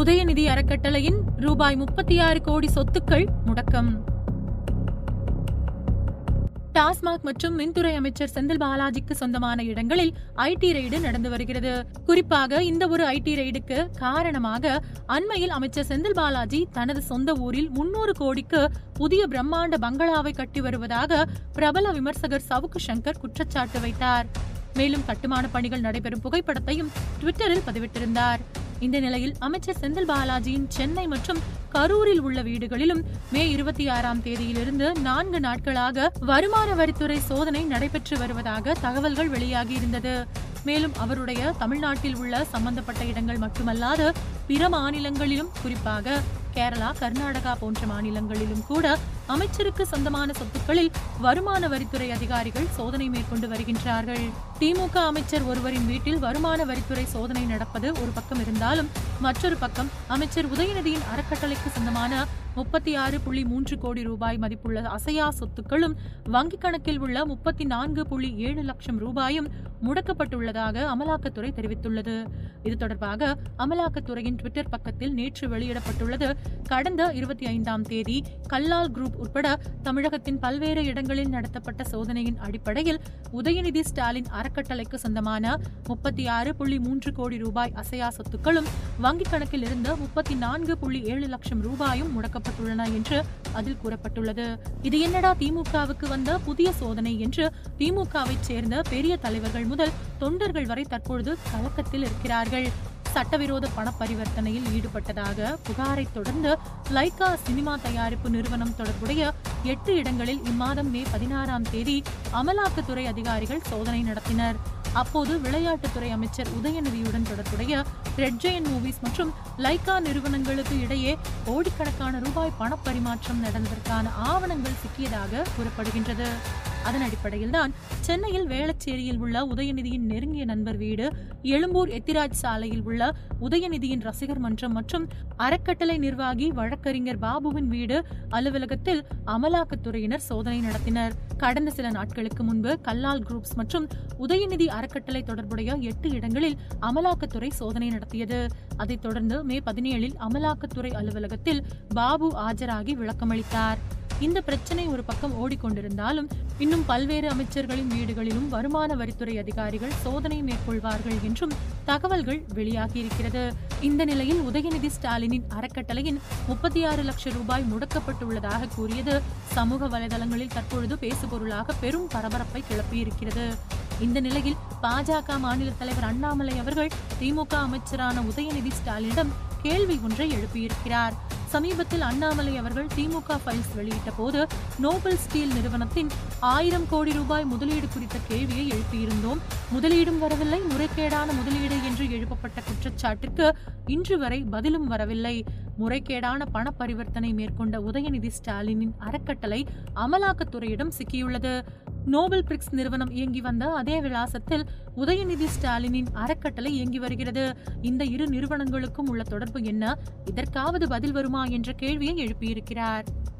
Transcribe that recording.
உதயநிதி அறக்கட்டளையின் ரூபாய் 36 கோடி சொத்துக்கள் முடக்கம். டாஸ்மாக் மற்றும் மின்துறை அமைச்சர் செந்தில் பாலாஜிக்கு சொந்தமான இடங்களில் ஐடி ரெய்டு நடந்து வருகிறது. குறிப்பாக இந்த ஒரு ஐடி ரெய்டுக்கு காரணமாக அண்மையில் அமைச்சர் செந்தில் பாலாஜி தனது சொந்த ஊரில் 300 கோடிக்கு புதிய பிரம்மாண்ட பங்களாவை கட்டி வருவதாக பிரபல விமர்சகர் சவுக்கு சங்கர் குற்றச்சாட்டு வைத்தார். மேலும் கட்டுமான பணிகள் நடைபெறும் புகைப்படத்தையும் ட்விட்டரில் பதிவிட்டிருந்தார். இந்த நிலையில் அமைச்சர் செந்தில் பாலாஜியின் சென்னை மற்றும் கரூரில் உள்ள வீடுகளிலும் மே 26ஆம் தேதியிலிருந்து 4 நாட்களாக வருமான வரித்துறை சோதனை நடைபெற்று வருவதாக தகவல்கள் வெளியாகி இருந்தது. மேலும் அவருடைய தமிழ்நாட்டில் உள்ள சம்பந்தப்பட்ட இடங்கள் மட்டுமல்லாது பிற மாநிலங்களிலும், குறிப்பாக கேரளா, கர்நாடகா போன்ற மாநிலங்களிலும் கூட அமைச்சருக்கு சொந்தமான சொத்துக்களில் வருமான வரித்துறை அதிகாரிகள் சோதனை மேற்கொண்டு வருகின்றார்கள். திமுக அமைச்சர் ஒருவரின் வீட்டில் வருமான வரித்துறை சோதனை நடப்பது ஒரு பக்கம் இருந்தாலும், மற்றொரு பக்கம் அமைச்சர் உதயநிதியின் அறக்கட்டளைக்கு சொந்தமான 36.3 கோடி ரூபாய் மதிப்புள்ள அசையா சொத்துக்களும் வங்கிக் கணக்கில் உள்ள 34.7 லட்சம் ரூபாயும் முடக்கப்பட்டுள்ளதாக அமலாக்கத்துறை தெரிவித்துள்ளது. இது தொடர்பாக அமலாக்கத்துறையின் ட்விட்டர் பக்கத்தில் நேற்று வெளியிடப்பட்டுள்ளது. கடந்த 25ஆம் தேதி கல்லால் குரூப் உட்பட தமிழகத்தின் பல்வேறு இடங்களில் நடத்தப்பட்ட சோதனையின் அடிப்படையில் உதயநிதி ஸ்டாலின் அறக்கட்டளைக்கு சொந்தமான 36.3 கோடி ரூபாய் அசையா சொத்துக்களும் வங்கிக் கணக்கில் இருந்த 34.7 லட்சம் ரூபாயும் முடக்கப்பட்டுள்ளன என்று அதில் கூறப்பட்டுள்ளது. இது என்னடா திமுகவுக்கு வந்த புதிய சோதனை என்று திமுகவை சேர்ந்த பெரிய தலைவர்கள் முதல் தொண்டர்கள் வரை தற்பொழுது கலக்கத்தில் இருக்கிறார்கள். சட்டவிரோத பண பரிவர்த்தனையில் ஈடுபட்டதாக புகாரை தொடர்ந்து லைகா சினிமா தயாரிப்பு நிறுவனம் தொடர்புடைய 8 இடங்களில் இம்மாதம் மே 16ஆம் தேதி அமலாக்கத்துறை அதிகாரிகள் சோதனை நடத்தினர். அப்போது விளையாட்டுத்துறை அமைச்சர் உதயநிதியுடன் தொடர்புடைய ரெட் ஜெயன் மூவிஸ் மற்றும் லைகா நிறுவனங்களுக்கு இடையே கோடிக்கணக்கான ரூபாய் பணப்பரிமாற்றம் நடந்ததற்கான ஆவணங்கள் சிக்கியதாக கூறப்படுகின்றது. அதன் அடிப்படையில் தான் சென்னையில் வேளச்சேரியில் உள்ள உதயநிதியின் நெருங்கிய நண்பர் வீடு, எழும்பூர் எத்திராஜ் சாலையில் உள்ள உதயநிதியின் ரசிகர் மன்றம் மற்றும் அறக்கட்டளை நிர்வாகி வழக்கறிஞர் பாபுவின் வீடு அலுவலகத்தில் அமலாக்கத்துறையினர் சோதனை நடத்தினர். கடந்த சில நாட்களுக்கு முன்பு கல்லால் குரூப்ஸ் மற்றும் உதயநிதி அறக்கட்டளை தொடர்புடைய 8 இடங்களில் அமலாக்கத்துறை சோதனை நடத்தியது. அதைத் தொடர்ந்து மே 17இல் அமலாக்கத்துறை அலுவலகத்தில் பாபு ஆஜராகி விளக்கமளித்தார். இந்த பிரச்சனை ஒரு பக்கம் ஓடிக்கொண்டிருந்தாலும் இன்னும் பல்வேறு அமைச்சர்களின் வீடுகளிலும் வருமான வரித்துறை அதிகாரிகள் சோதனை மேற்கொள்வார்கள் என்றும் தகவல்கள் வெளியாகியிருக்கிறது. இந்த நிலையில் உதயநிதி ஸ்டாலினின் அறக்கட்டளையின் 36 லட்சம் ரூபாய் முடக்கப்பட்டுள்ளதாக கூறியது சமூக வலைதளங்களில் தற்பொழுது பேசுபொருளாக பெரும் பரபரப்பை கிளப்பியிருக்கிறது. இந்த நிலையில் பாஜக மாநில தலைவர் அண்ணாமலை அவர்கள் திமுக அமைச்சரான உதயநிதி ஸ்டாலினிடம் கேள்வி ஒன்றை எழுப்பியிருக்கிறார். சமீபத்தில் அண்ணாமலை அவர்கள் திமுக ஃபைல்ஸ் வெளியிட்ட போது நோபல் ஸ்டீல் நிறுவனத்தின் 1000 கோடி ரூபாய் முதலீடு குறித்த கேள்வியை எழுப்பியிருந்தோம். முதலீடும் வரவில்லை, முறைகேடான முதலீடு என்று எழுப்பப்பட்ட குற்றச்சாட்டிற்கு இன்று வரை பதிலும் வரவில்லை. முறைகேடான பண பரிவர்த்தனை மேற்கொண்ட உதயநிதி ஸ்டாலினின் அறக்கட்டளை அமலாக்கத்துறையிடம் சிக்கியுள்ளது. நோபல் பிரிக்ஸ் நிறுவனம் இயங்கி வந்த அதே விலாசத்தில் உதயநிதி ஸ்டாலினின் அறக்கட்டளை இயங்கி வருகிறது. இந்த இரு நிறுவனங்களுக்கும் உள்ள தொடர்பு என்ன? இதற்காவது பதில் வருமா என்ற கேள்வியை எழுப்பியிருக்கிறார்.